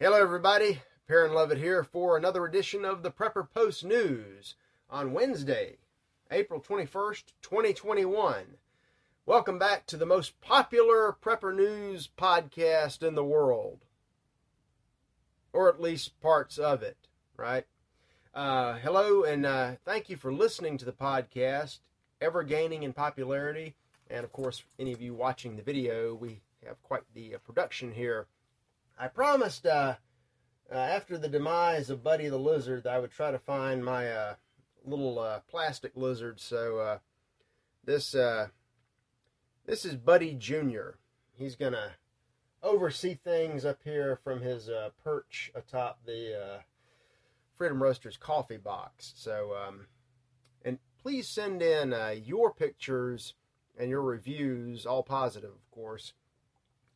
Hello everybody, Perrin Lovett here for another edition of the Prepper Post News on Wednesday, April 21st, 2021. Welcome back to the most popular Prepper News podcast in the world. Or at least parts of it, right? Hello and thank you for listening to the podcast, ever gaining in popularity. And of course, any of you watching the video, we have quite the production here. I promised after the demise of Buddy the Lizard that I would try to find my little plastic lizard. So this is Buddy Jr. He's going to oversee things up here from his perch atop the Freedom Roasters coffee box. So and please send in your pictures and your reviews, all positive, of course.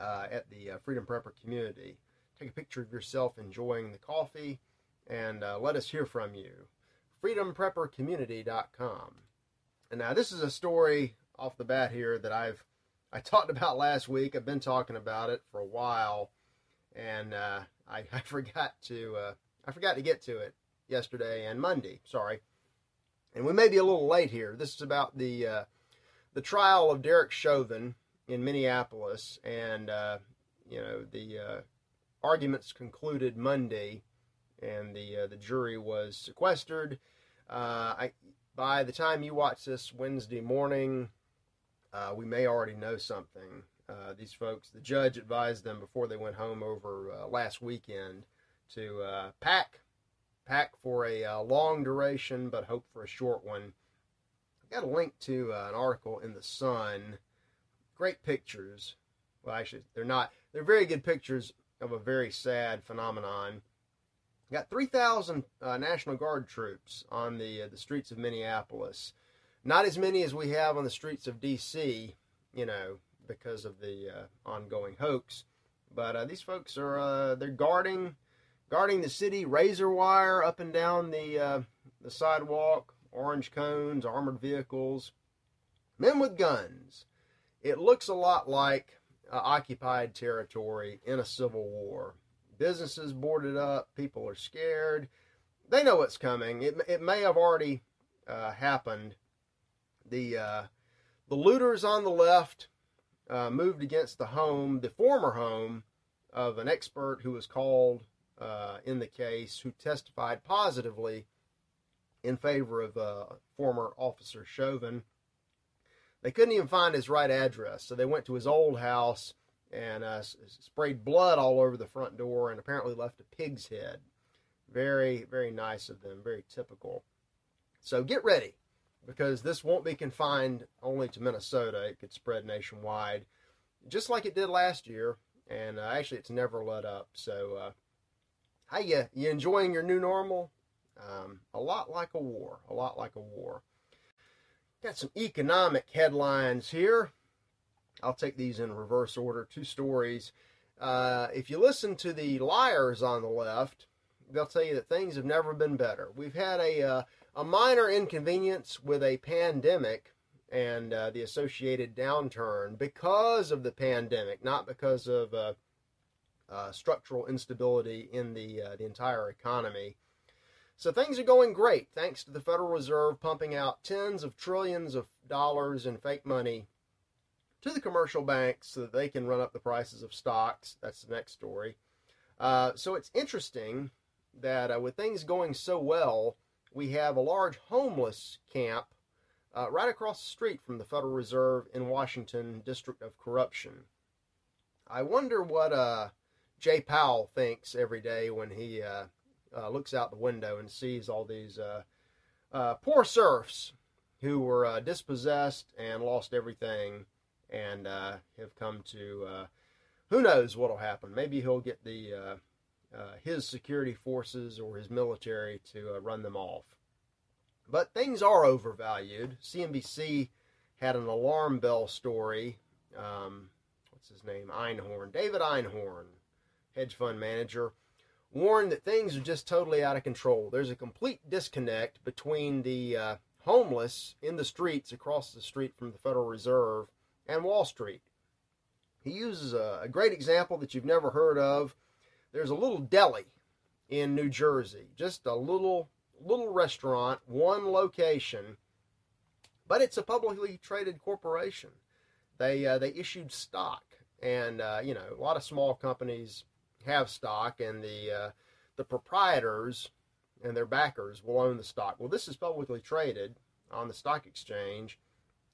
At the Freedom Prepper Community. Take a picture of yourself enjoying the coffee and let us hear from you. FreedomPrepperCommunity.com. And now this is a story off the bat here that I talked about last week. I've been talking about it for a while, and I forgot to get to it yesterday and Monday. Sorry. And we may be a little late here. This is about the trial of Derek Chauvin in Minneapolis, and the arguments concluded Monday, and the jury was sequestered. By the time you watch this Wednesday morning, we may already know something. These folks, the judge advised them before they went home over last weekend to pack for a long duration, but hope for a short one. I got a link to an article in the Sun. Great pictures. Well, actually, they're not. They're very good pictures of a very sad phenomenon. Got 3,000 National Guard troops on the streets of Minneapolis. Not as many as we have on the streets of D.C., you know, because of the ongoing hoax. But these folks are they're guarding the city, razor wire up and down the sidewalk, orange cones, armored vehicles, men with guns. It looks a lot like occupied territory in a civil war. Businesses boarded up. People are scared. They know what's coming. It may have already happened. The looters on the left moved against the home, the former home, of an expert who was called in the case, who testified positively in favor of former Officer Chauvin. They couldn't even find his right address, so they went to his old house and sprayed blood all over the front door and apparently left a pig's head. Very, very nice of them, very typical. So get ready, because this won't be confined only to Minnesota. It could spread nationwide, just like it did last year, and actually it's never let up. So how you enjoying your new normal? A lot like a war. Got some economic headlines here. I'll take these in reverse order, two stories. If you listen to the liars on the left, they'll tell you that things have never been better. We've had a minor inconvenience with a pandemic and the associated downturn because of the pandemic, not because of structural instability in the entire economy. So things are going great, thanks to the Federal Reserve pumping out tens of trillions of dollars in fake money to the commercial banks so that they can run up the prices of stocks. That's the next story. So it's interesting that with things going so well, we have a large homeless camp right across the street from the Federal Reserve in Washington, District of Corruption. I wonder what Jay Powell thinks every day when he looks out the window and sees all these poor serfs who were dispossessed and lost everything and have come to, who knows what will happen. Maybe he'll get his security forces or his military to run them off. But things are overvalued. CNBC had an alarm bell story. What's his name? Einhorn. David Einhorn, hedge fund manager, warned that things are just totally out of control. There's a complete disconnect between the homeless in the streets across the street from the Federal Reserve and Wall Street. He uses a great example that you've never heard of. There's a little deli in New Jersey, just a little restaurant, one location, but it's a publicly traded corporation. They issued stock, and you know, a lot of small companies have stock, and the proprietors and their backers will own the stock. Well, this is publicly traded on the stock exchange,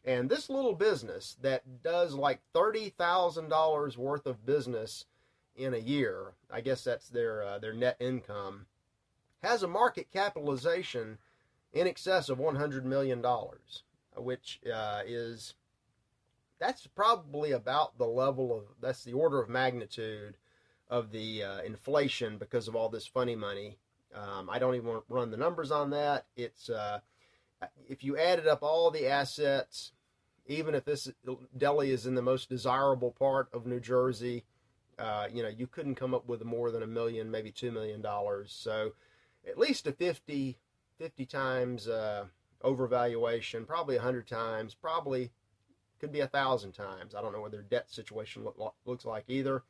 and this little business that does like $30,000 worth of business in a year, I guess that's their net income, has a market capitalization in excess of $100 million, which that's probably about the level of, that's the order of magnitude of the inflation because of all this funny money. I don't even want to run the numbers on that. It's if you added up all the assets, even if this deli is in the most desirable part of New Jersey, you know, you couldn't come up with more than $1 million, maybe $2 million. So at least a 50 times overvaluation, probably 100 times, probably could be 1,000 times. I don't know what their debt situation looks like either.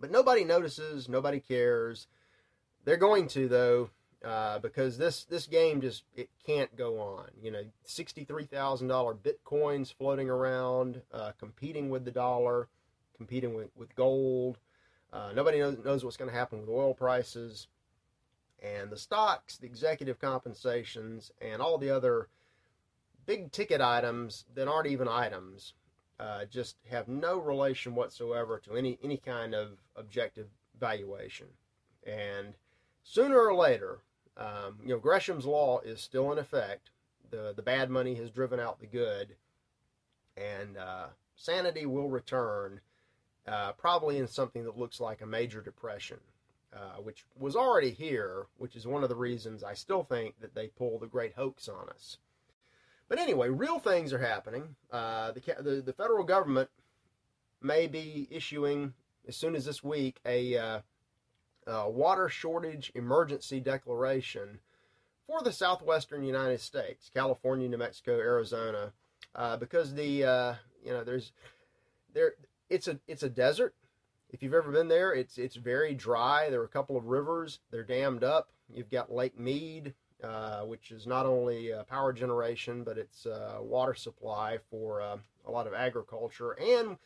But nobody notices, nobody cares. They're going to, though, because this game just, it can't go on. You know, $63,000 Bitcoins floating around, competing with the dollar, competing with gold. Nobody knows what's going to happen with oil prices. And the stocks, the executive compensations, and all the other big ticket items that aren't even items just have no relation whatsoever to any kind of objective valuation. And sooner or later, you know, Gresham's law is still in effect. The bad money has driven out the good, and sanity will return, probably in something that looks like a major depression, which was already here, which is one of the reasons I still think that they pull the great hoax on us. But anyway, real things are happening. The federal government may be issuing, as soon as this week, a water shortage emergency declaration for the southwestern United States, California, New Mexico, Arizona, because you know, it's a desert. If you've ever been there, it's very dry. There are a couple of rivers. They're dammed up. You've got Lake Mead, which is not only power generation, but it's water supply for a lot of agriculture. And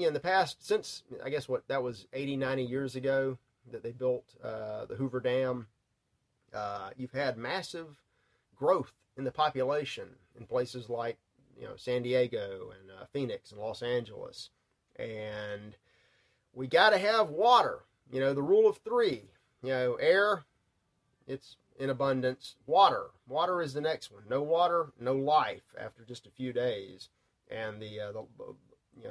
in the past, since I guess what that was 80, 90 years ago that they built the Hoover Dam, you've had massive growth in the population in places like, you know, San Diego and Phoenix and Los Angeles. And we got to have water, you know, the rule of three, you know, air, it's in abundance, water is the next one. No water, no life after just a few days. And you know,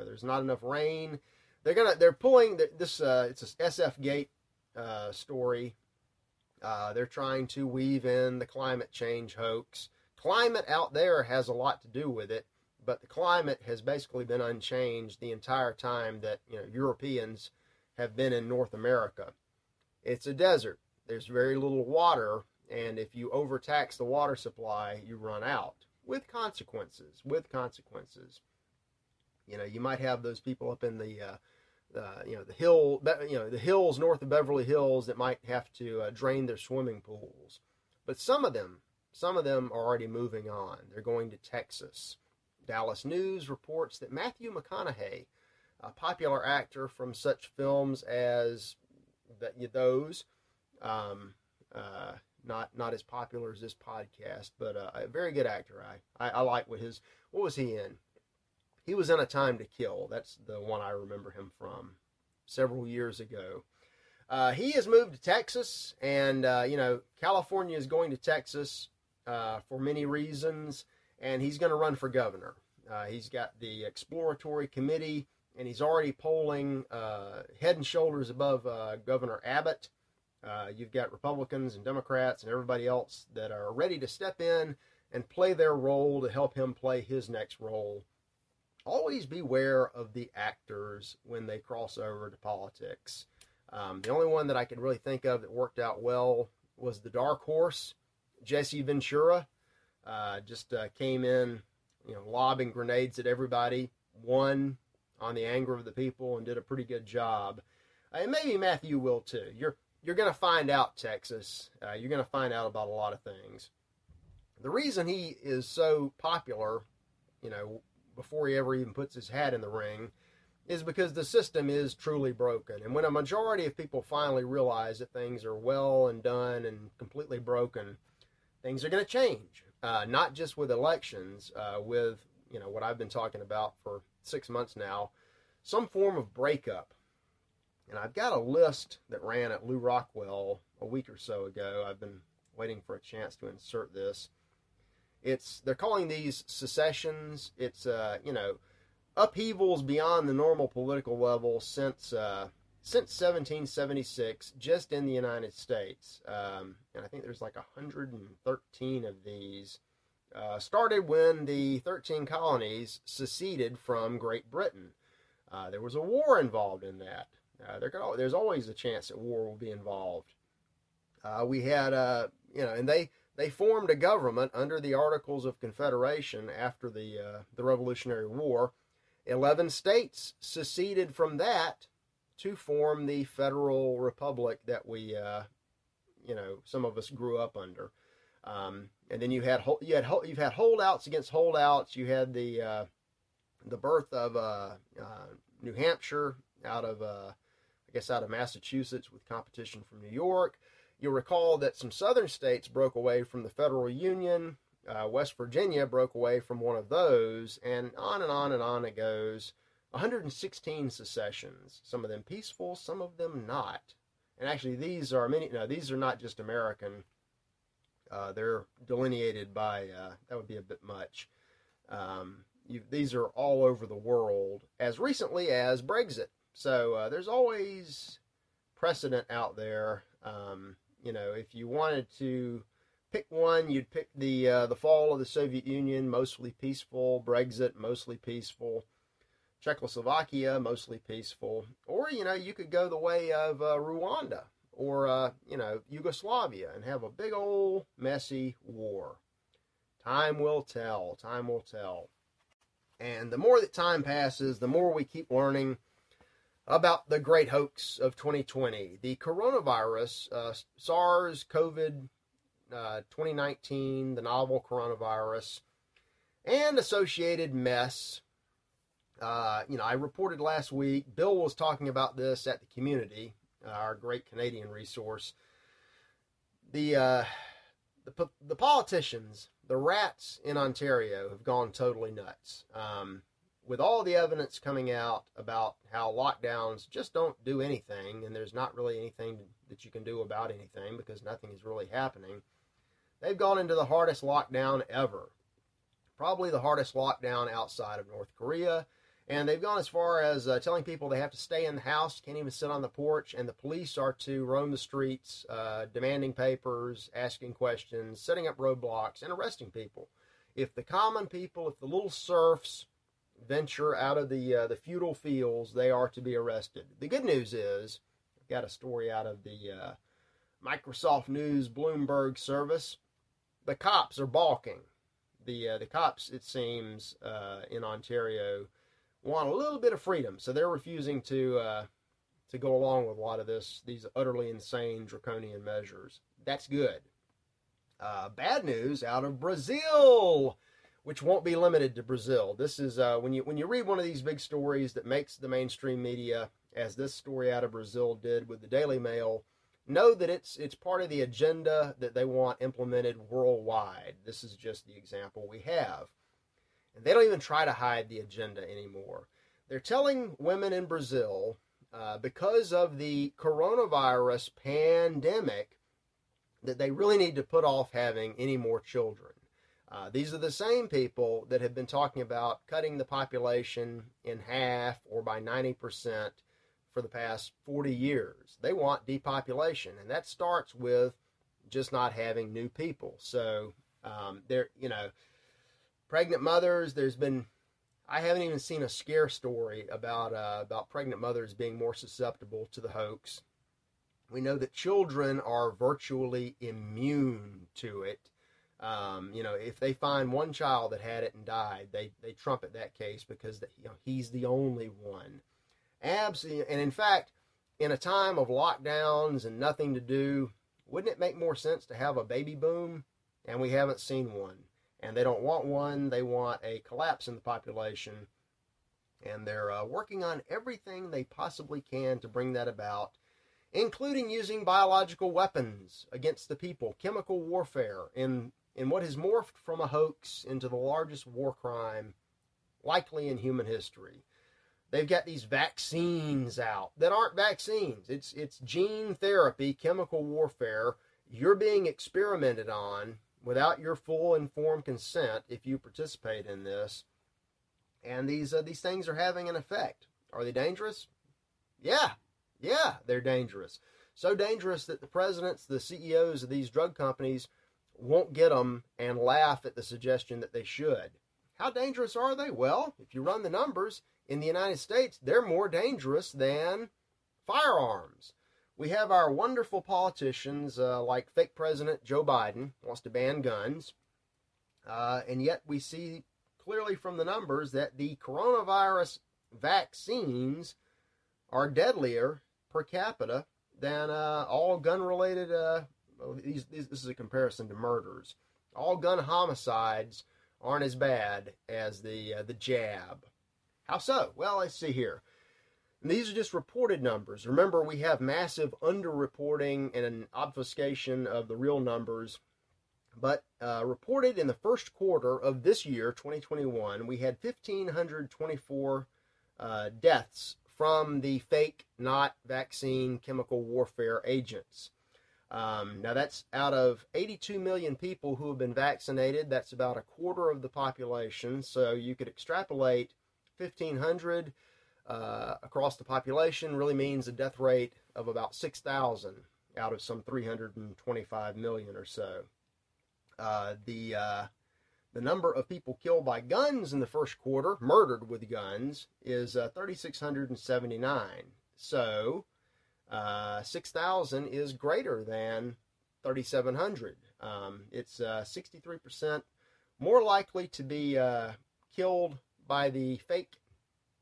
there's not enough rain. They're pulling this, it's a SF Gate story. They're trying to weave in the climate change hoax. Climate out there has a lot to do with it, but the climate has basically been unchanged the entire time that, you know, Europeans have been in North America. It's a desert. There's very little water, and if you overtax the water supply, you run out with consequences, You know, you might have those people up in the hills north of Beverly Hills that might have to drain their swimming pools. But some of them are already moving on. They're going to Texas. Dallas News reports that Matthew McConaughey, a popular actor from such films as those, not as popular as this podcast, but a very good actor. I like what was he in? He was in A Time to Kill. That's the one I remember him from several years ago. He has moved to Texas, and, you know, California is going to Texas for many reasons, and he's going to run for governor. He's got the exploratory committee, and he's already polling head and shoulders above Governor Abbott. You've got Republicans and Democrats and everybody else that are ready to step in and play their role to help him play his next role. Always beware of the actors when they cross over to politics. The only one that I could really think of that worked out well was the dark horse, Jesse Ventura. Just came in, you know, lobbing grenades at everybody, won on the anger of the people, and did a pretty good job. And maybe Matthew will too. You're going to find out, Texas. You're going to find out about a lot of things. The reason he is so popular, you know, before he ever even puts his hat in the ring, is because the system is truly broken. And when a majority of people finally realize that things are well and done and completely broken, things are going to change. Not just with elections, with, you know, what I've been talking about for 6 months now, some form of breakup. And I've got a list that ran at Lou Rockwell a week or so ago. I've been waiting for a chance to insert this. They're calling these secessions. It's, you know, upheavals beyond the normal political level since 1776, just in the United States. And I think there's like 113 of these. Started when the 13 colonies seceded from Great Britain. There was a war involved in that. There's always a chance that war will be involved. We had, you know, and they formed a government under the Articles of Confederation after the Revolutionary War. 11 states seceded from that to form the federal republic that we, you know, some of us grew up under. And then you've had holdouts against holdouts. You had the birth of New Hampshire out of out of Massachusetts with competition from New York. You'll recall that some southern states broke away from the federal union. West Virginia broke away from one of those, and on and on and on it goes. 116 secessions, some of them peaceful, some of them not. And actually, these are many. No, these are not just American. They're delineated by. That would be a bit much. These are all over the world, as recently as Brexit. So there's always precedent out there. You know, if you wanted to pick one, you'd pick the fall of the Soviet Union, mostly peaceful. Brexit, mostly peaceful. Czechoslovakia, mostly peaceful. Or, you know, you could go the way of Rwanda or, you know, Yugoslavia and have a big old messy war. Time will tell. Time will tell. And the more that time passes, the more we keep learning about the great hoax of 2020. The coronavirus, SARS, COVID, 2019, the novel coronavirus, and associated mess. You know, I reported last week, Bill was talking about this at the community, our great Canadian resource. The politicians, the rats in Ontario have gone totally nuts. With all the evidence coming out about how lockdowns just don't do anything, and there's not really anything that you can do about anything because nothing is really happening, they've gone into the hardest lockdown ever. Probably the hardest lockdown outside of North Korea. And they've gone as far as telling people they have to stay in the house, can't even sit on the porch, and the police are to roam the streets, demanding papers, asking questions, setting up roadblocks, and arresting people. If the common people, if the little serfs venture out of the feudal fields, they are to be arrested. The good news is, I've got a story out of the Microsoft News Bloomberg service. The cops are balking. The cops, it seems, in Ontario want a little bit of freedom, so they're refusing to go along with a lot of these utterly insane draconian measures. That's good. Bad news out of Brazil, which won't be limited to Brazil. This is when you read one of these big stories that makes the mainstream media, as this story out of Brazil did with the Daily Mail, know that it's part of the agenda that they want implemented worldwide. This is just the example we have. And they don't even try to hide the agenda anymore. They're telling women in Brazil, because of the coronavirus pandemic, that they really need to put off having any more children. These are the same people that have been talking about cutting the population in half or by 90% for the past 40 years. They want depopulation, and that starts with just not having new people. So, they're, you know, pregnant mothers, I haven't even seen a scare story about pregnant mothers being more susceptible to the hoax. We know that children are virtually immune to it. You know, if they find one child that had it and died, they trumpet that case because, you know, he's the only one. Absolutely. And in fact, in a time of lockdowns and nothing to do, wouldn't it make more sense to have a baby boom? And we haven't seen one. And they don't want one. They want a collapse in the population. And they're working on everything they possibly can to bring that about, including using biological weapons against the people, chemical warfare, in what has morphed from a hoax into the largest war crime likely in human history. They've got these vaccines out that aren't vaccines. It's gene therapy, chemical warfare. You're being experimented on without your full informed consent if you participate in this. And these things are having an effect. Are they dangerous? Yeah, they're dangerous. So dangerous that the presidents, the CEOs of these drug companies won't get them and laugh at the suggestion that they should. How dangerous are they? Well, if you run the numbers, in the United States, they're more dangerous than firearms. We have our wonderful politicians like fake President Joe Biden wants to ban guns. And yet we see clearly from the numbers that the coronavirus vaccines are deadlier per capita than all gun-related, this is a comparison to murders. All gun homicides aren't as bad as the jab. How so? Well, let's see here. And these are just reported numbers. Remember, we have massive underreporting and an obfuscation of the real numbers. But reported in the first quarter of this year, 2021, we had 1,524 deaths from the fake, not vaccine, chemical warfare agents. Now, that's out of 82 million people who have been vaccinated. That's about a quarter of the population. So you could extrapolate 1,500 across the population really means a death rate of about 6,000 out of some 325 million or so. The number of people killed by guns in the first quarter, murdered with guns, is 3,679. So 6,000 is greater than 3,700. It's 63% more likely to be killed by the fake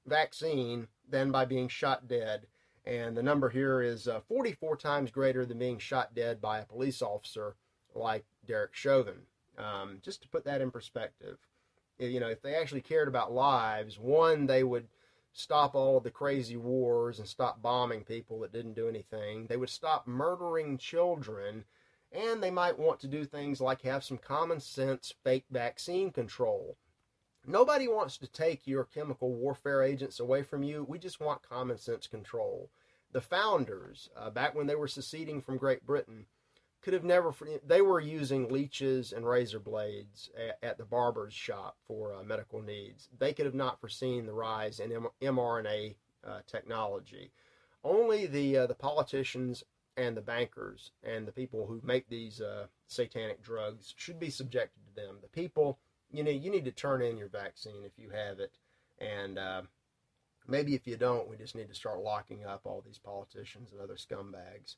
vaccine than by being shot dead. And the number here is 44 times greater than being shot dead by a police officer like Derek Chauvin. Just to put that in perspective, you know, if they actually cared about lives, one, they would stop all of the crazy wars and stop bombing people that didn't do anything. They would stop murdering children, and they might want to do things like have some common sense fake vaccine control. Nobody wants to take your chemical warfare agents away from you. We just want common sense control. The founders, back when they were seceding from Great Britain, could have never, they were using leeches and razor blades at the barber's shop for medical needs. They could have not foreseen the rise in mRNA technology. Only the politicians and the bankers and the people who make these satanic drugs should be subjected to them. The people, you need to turn in your vaccine if you have it. And maybe if you don't, we just need to start locking up all these politicians and other scumbags.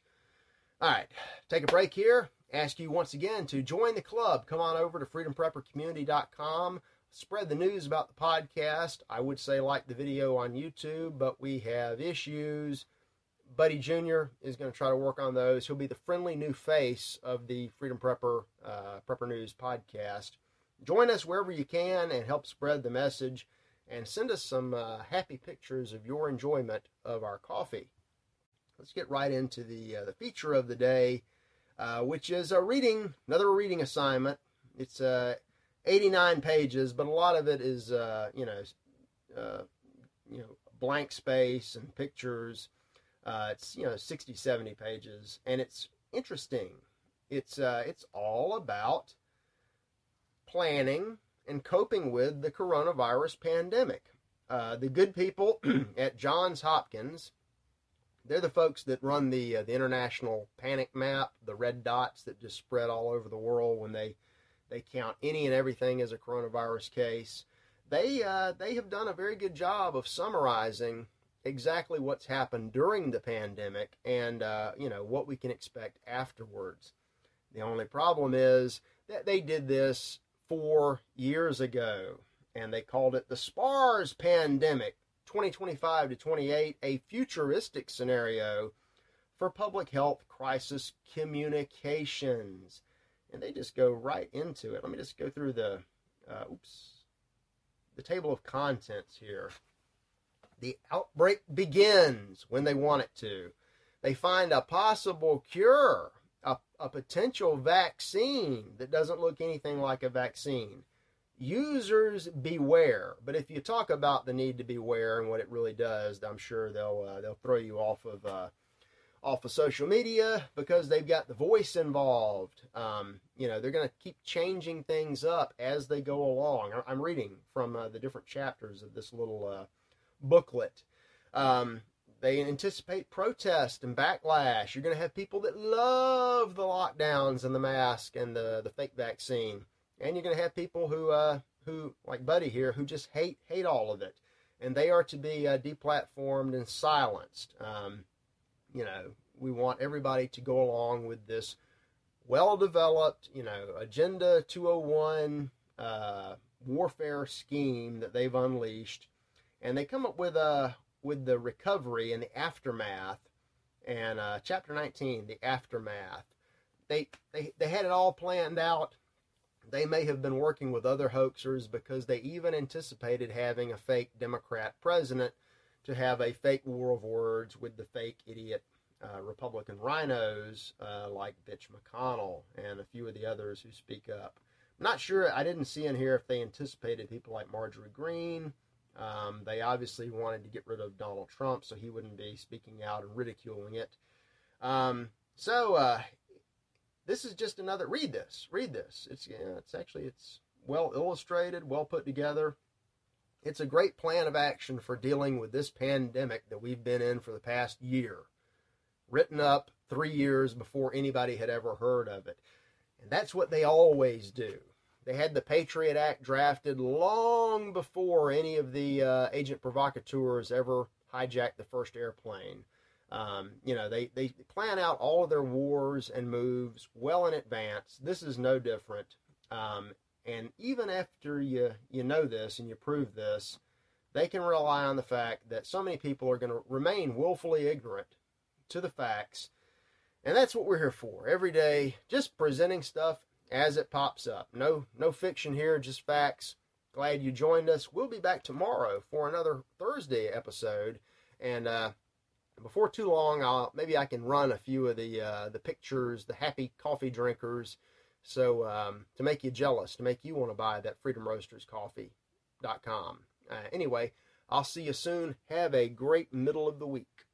All right, take a break here. Ask you once again to join the club. Come on over to FreedomPrepperCommunity.com. Spread the news about the podcast. I would say like the video on YouTube, but we have issues. Buddy Jr. is going to try to work on those. He'll be the friendly new face of the Freedom Prepper, Prepper News podcast. Join us wherever you can and help spread the message. And send us some happy pictures of your enjoyment of our coffee. Let's get right into the feature of the day, which is another reading assignment. It's 89 pages, but a lot of it is blank space and pictures. It's 60, 70 pages, and it's interesting. It's all about planning and coping with the coronavirus pandemic. The good people at Johns Hopkins. They're the folks that run the international panic map, the red dots that just spread all over the world when they count any and everything as a coronavirus case. They have done a very good job of summarizing exactly what's happened during the pandemic and what we can expect afterwards. The only problem is that they did this 4 years ago, and they called it the SPARS pandemic. 2025 to 28, a futuristic scenario for public health crisis communications. And they just go right into it. Let me just go through the table of contents here. The outbreak begins when they want it to. They find a possible cure, a potential vaccine that doesn't look anything like a vaccine. Users beware. But if you talk about the need to beware and what it really does, I'm sure they'll throw you off of social media because they've got the voice involved. They're going to keep changing things up as they go along. I'm reading from the different chapters of this little booklet. They anticipate protest and backlash. You're going to have people that love the lockdowns and the mask and the fake vaccine. And you're going to have people who like Buddy here, who just hate all of it. And they are to be deplatformed and silenced. We want everybody to go along with this well-developed, Agenda 201 warfare scheme that they've unleashed. And they come up with the recovery and the aftermath, and Chapter 19, the aftermath. They had it all planned out. They may have been working with other hoaxers because they even anticipated having a fake Democrat president to have a fake war of words with the fake idiot Republican rhinos like Mitch McConnell and a few of the others who speak up. I'm not sure, I didn't see in here if they anticipated people like Marjorie Greene. They obviously wanted to get rid of Donald Trump so he wouldn't be speaking out and ridiculing it. This is just another, read this. It's well illustrated, well put together. It's a great plan of action for dealing with this pandemic that we've been in for the past year, written up 3 years before anybody had ever heard of it. And that's what they always do. They had the Patriot Act drafted long before any of the agent provocateurs ever hijacked the first airplane. They plan out all of their wars and moves well in advance. This is no different. And even after you know this and you prove this, they can rely on the fact that so many people are going to remain willfully ignorant to the facts. And that's what we're here for. Every day, just presenting stuff as it pops up. No fiction here, just facts. Glad you joined us. We'll be back tomorrow for another Thursday episode. And before too long, I can run a few of the pictures, the happy coffee drinkers. So to make you jealous, to make you want to buy that FreedomRoastersCoffee.com. Anyway, I'll see you soon. Have a great middle of the week.